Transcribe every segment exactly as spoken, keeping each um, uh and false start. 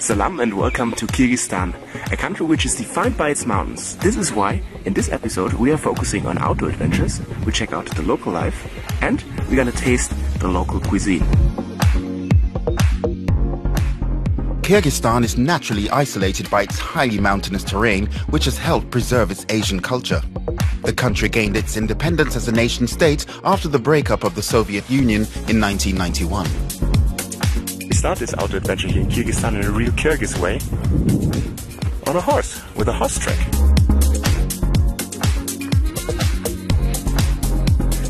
Salam and welcome to Kyrgyzstan, a country which is defined by its mountains. This is why, in this episode, we are focusing on outdoor adventures, we check out the local life, and we're gonna taste the local cuisine. Kyrgyzstan is naturally isolated by its highly mountainous terrain, which has helped preserve its Asian culture. The country gained its independence as a nation-state after the breakup of the Soviet Union in nineteen ninety-one. We start this outdoor adventure here in Kyrgyzstan in a real Kyrgyz way, on a horse, with a horse track.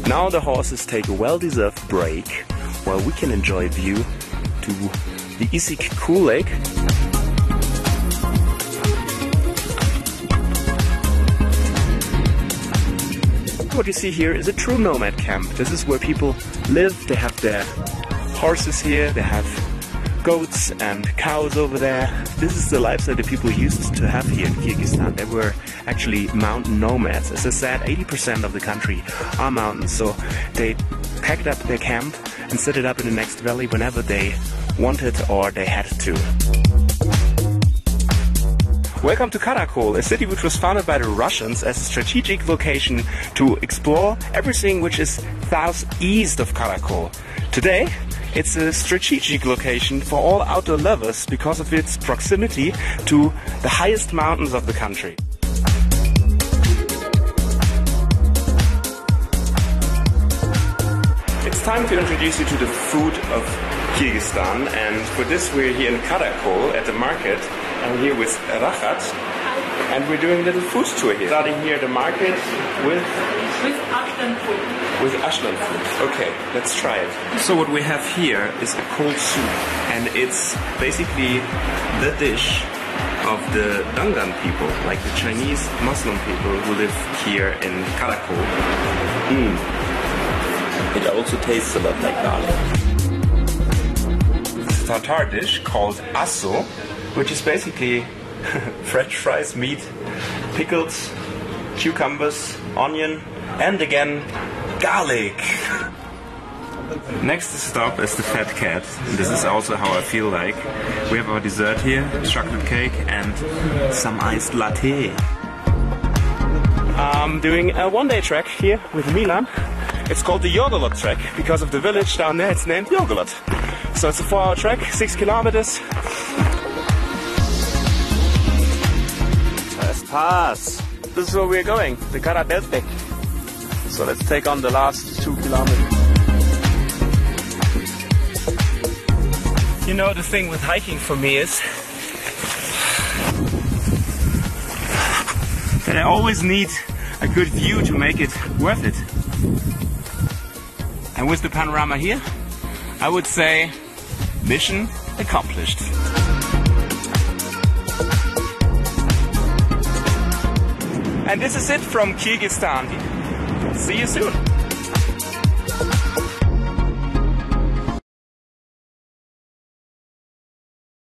Now the horses take a well-deserved break, while we can enjoy a view to the Issyk-Kul lake. What you see here is a true nomad camp. This is where people live, they have their horses here, they have goats and cows over there. This is the lifestyle that people used to have here in Kyrgyzstan. They were actually mountain nomads. As I said, eighty percent of the country are mountains, so they packed up their camp and set it up in the next valley whenever they wanted or they had to. Welcome to Karakol, a city which was founded by the Russians as a strategic location to explore everything which is southeast of Karakol. Today, it's a strategic location for all outdoor lovers because of its proximity to the highest mountains of the country. It's time to introduce you to the food of Kyrgyzstan, and for this we're here in Karakol at the market. I'm here with Rachat, and we're doing a little food tour here. Starting here at the market with... With Ashland food. With Ashland food. Okay, let's try it. So what we have here is a cold soup, and it's basically the dish of the Dungan people, like the Chinese Muslim people who live here in Karakol. Mm. It also tastes a lot like garlic. It's a tartar dish called Asol, which is basically French fries, meat, pickles, cucumbers, onion, and again, garlic. Next stop is the Fat Cat. This is also how I feel like. We have our dessert here, chocolate cake and some iced latte. I'm doing a one-day trek here with Milan. It's called the Yogolot trek because of the village down there. It's named Yogolot. So it's a four-hour trek, six kilometers. Pass. This is where we're going, the Karabelsbeck. So let's take on the last two kilometers. You know, the thing with hiking for me is that I always need a good view to make it worth it. And with the panorama here, I would say mission accomplished. And this is it from Kyrgyzstan. See you soon!